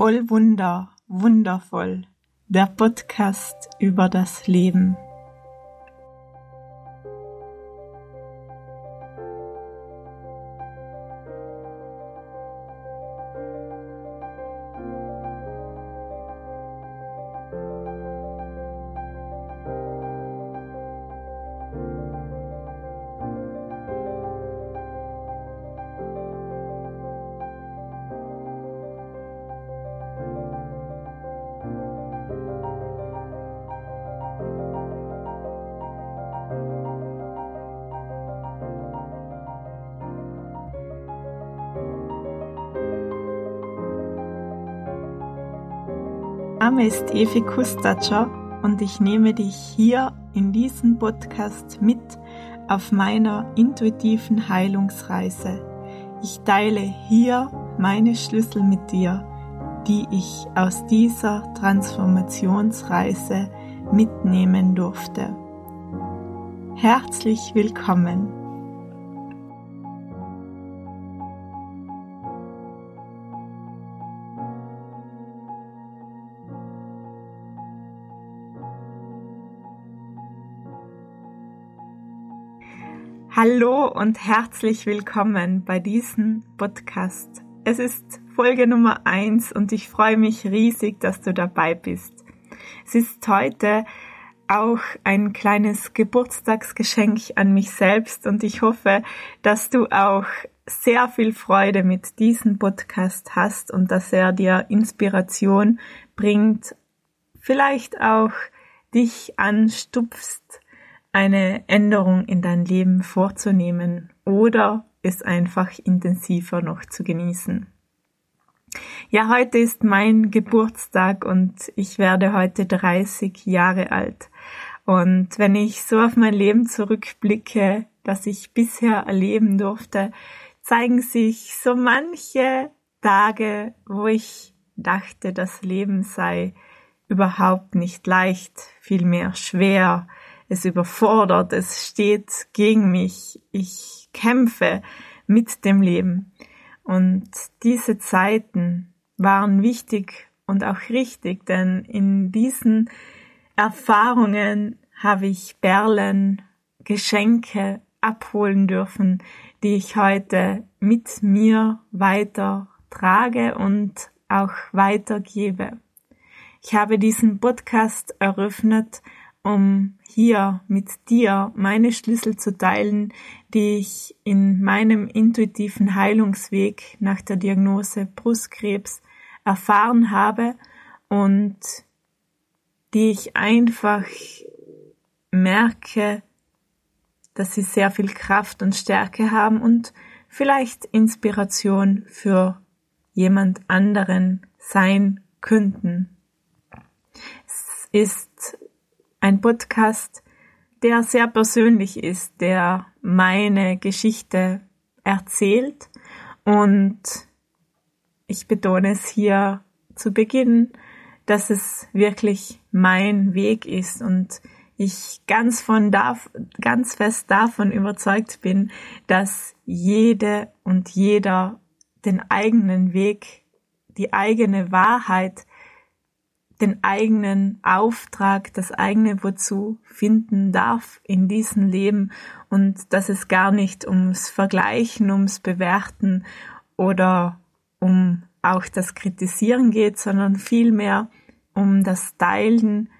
Voll Wunder, wundervoll, der Podcast über das Leben. Mein Name ist Evi Kustatscher und ich nehme dich hier in diesem Podcast mit auf meiner intuitiven Heilungsreise. Ich teile hier meine Schlüssel mit dir, die ich aus dieser Transformationsreise mitnehmen durfte. Herzlich willkommen! Hallo und herzlich willkommen bei diesem Podcast. Es ist Folge Nummer 1 und ich freue mich riesig, dass du dabei bist. Es ist heute auch ein kleines Geburtstagsgeschenk an mich selbst und ich hoffe, dass du auch sehr viel Freude mit diesem Podcast hast und dass er dir Inspiration bringt, vielleicht auch dich anstupst, eine Änderung in dein Leben vorzunehmen oder es einfach intensiver noch zu genießen. Ja, heute ist mein Geburtstag und ich werde heute 30 Jahre alt. Und wenn ich so auf mein Leben zurückblicke, das ich bisher erleben durfte, zeigen sich so manche Tage, wo ich dachte, das Leben sei überhaupt nicht leicht, vielmehr schwer. Es überfordert, es steht gegen mich, ich kämpfe mit dem Leben. Und diese Zeiten waren wichtig und auch richtig, denn in diesen Erfahrungen habe ich Perlen, Geschenke abholen dürfen, die ich heute mit mir weitertrage und auch weitergebe. Ich habe diesen Podcast eröffnet, um hier mit dir meine Schlüssel zu teilen, die ich in meinem intuitiven Heilungsweg nach der Diagnose Brustkrebs erfahren habe und die ich einfach merke, dass sie sehr viel Kraft und Stärke haben und vielleicht Inspiration für jemand anderen sein könnten. Es ist ein Podcast, der sehr persönlich ist, der meine Geschichte erzählt. Und ich betone es hier zu Beginn, dass es wirklich mein Weg ist und ich ganz fest davon überzeugt bin, dass jede und jeder den eigenen Weg, die eigene Wahrheit, den eigenen Auftrag, das eigene Wozu finden darf in diesem Leben und dass es gar nicht ums Vergleichen, ums Bewerten oder um auch das Kritisieren geht, sondern vielmehr um das Teilen,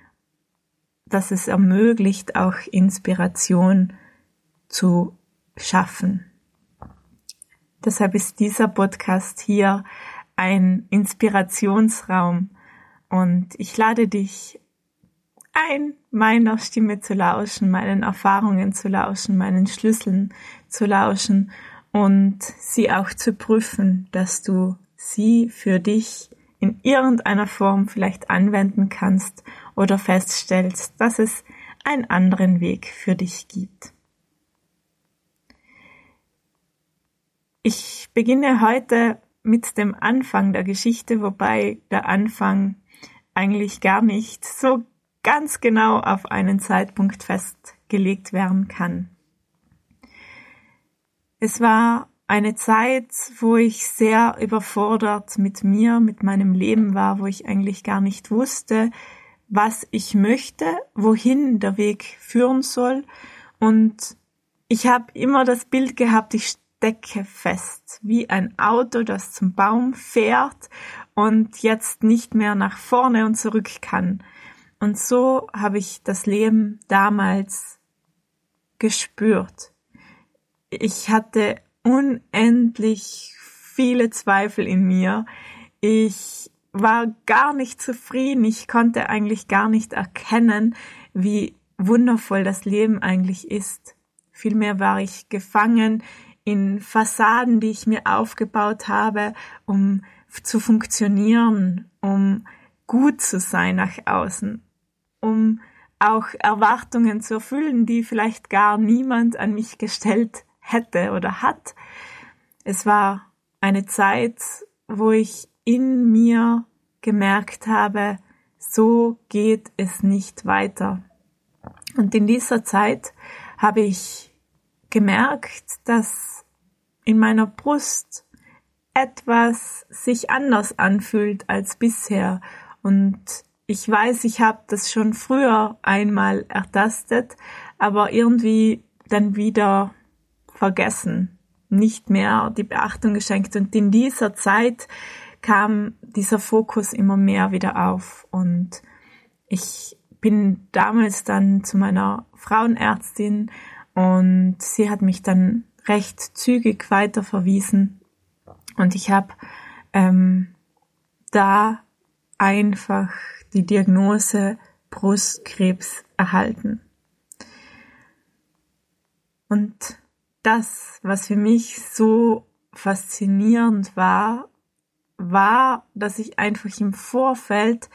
dass es ermöglicht, auch Inspiration zu schaffen. Deshalb ist dieser Podcast hier ein Inspirationsraum. Und ich lade dich ein, meiner Stimme zu lauschen, meinen Erfahrungen zu lauschen, meinen Schlüsseln zu lauschen und sie auch zu prüfen, dass du sie für dich in irgendeiner Form vielleicht anwenden kannst oder feststellst, dass es einen anderen Weg für dich gibt. Ich beginne heute mit dem Anfang der Geschichte, wobei der Anfang eigentlich gar nicht so ganz genau auf einen Zeitpunkt festgelegt werden kann. Es war eine Zeit, wo ich sehr überfordert mit mir, mit meinem Leben war, wo ich eigentlich gar nicht wusste, was ich möchte, wohin der Weg führen soll. Und ich habe immer das Bild gehabt, ich stecke fest, wie ein Auto, das zum Baum fährt und jetzt nicht mehr nach vorne und zurück kann. Und so habe ich das Leben damals gespürt. Ich hatte unendlich viele Zweifel in mir. Ich war gar nicht zufrieden. Ich konnte eigentlich gar nicht erkennen, wie wundervoll das Leben eigentlich ist. Vielmehr war ich gefangen in Fassaden, die ich mir aufgebaut habe, um zu funktionieren, um gut zu sein nach außen, um auch Erwartungen zu erfüllen, die vielleicht gar niemand an mich gestellt hätte oder hat. Es war eine Zeit, wo ich in mir gemerkt habe, so geht es nicht weiter. Und in dieser Zeit habe ich gemerkt, dass in meiner Brust etwas sich anders anfühlt als bisher. Und ich weiß, ich habe das schon früher einmal ertastet, aber irgendwie dann wieder vergessen, nicht mehr die Beachtung geschenkt. Und in dieser Zeit kam dieser Fokus immer mehr wieder auf. Und ich bin damals dann zu meiner Frauenärztin und sie hat mich dann recht zügig weiterverwiesen. Und ich habe da einfach die Diagnose Brustkrebs erhalten. Und das, was für mich so faszinierend war, war, dass ich einfach im Vorfeld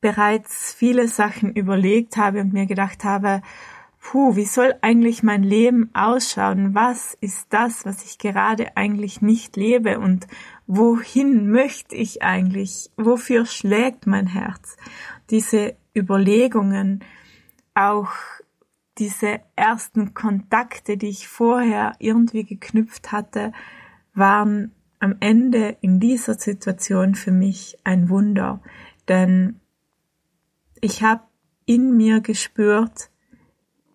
bereits viele Sachen überlegt habe und mir gedacht habe, wie soll eigentlich mein Leben ausschauen? Was ist das, was ich gerade eigentlich nicht lebe? Und wohin möchte ich eigentlich? Wofür schlägt mein Herz? Diese Überlegungen, auch diese ersten Kontakte, die ich vorher irgendwie geknüpft hatte, waren am Ende in dieser Situation für mich ein Wunder. Denn ich habe in mir gespürt,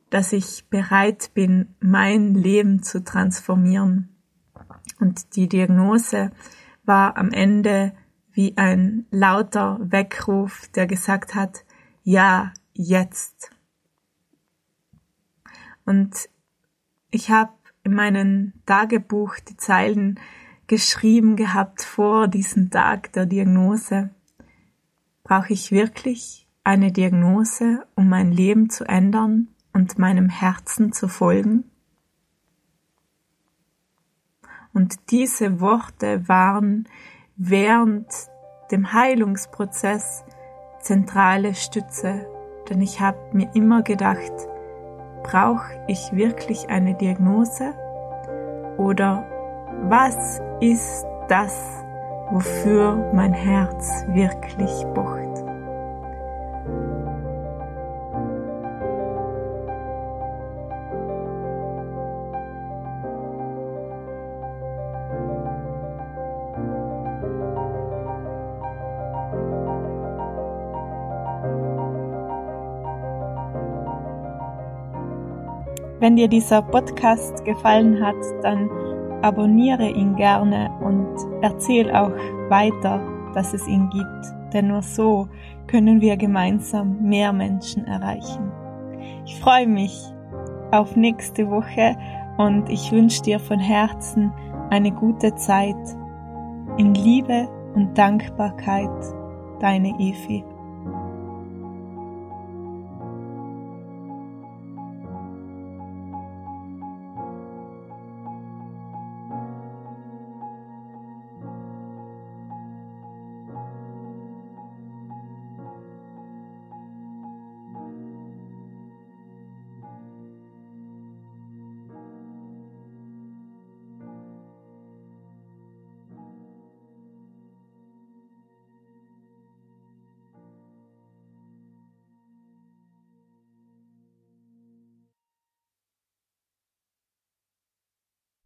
dass ich bereit bin, mein Leben zu transformieren. Und die Diagnose war am Ende wie ein lauter Weckruf, der gesagt hat, ja, jetzt. Und ich habe in meinem Tagebuch die Zeilen geschrieben gehabt vor diesem Tag der Diagnose. Brauche ich wirklich eine Diagnose, um mein Leben zu ändern und meinem Herzen zu folgen? Und diese Worte waren während dem Heilungsprozess zentrale Stütze, denn ich habe mir immer gedacht, brauche ich wirklich eine Diagnose? Oder was ist das, wofür mein Herz wirklich pocht? Wenn dir dieser Podcast gefallen hat, dann abonniere ihn gerne und erzähl auch weiter, dass es ihn gibt, denn nur so können wir gemeinsam mehr Menschen erreichen. Ich freue mich auf nächste Woche und ich wünsche dir von Herzen eine gute Zeit. In Liebe und Dankbarkeit, deine Evi.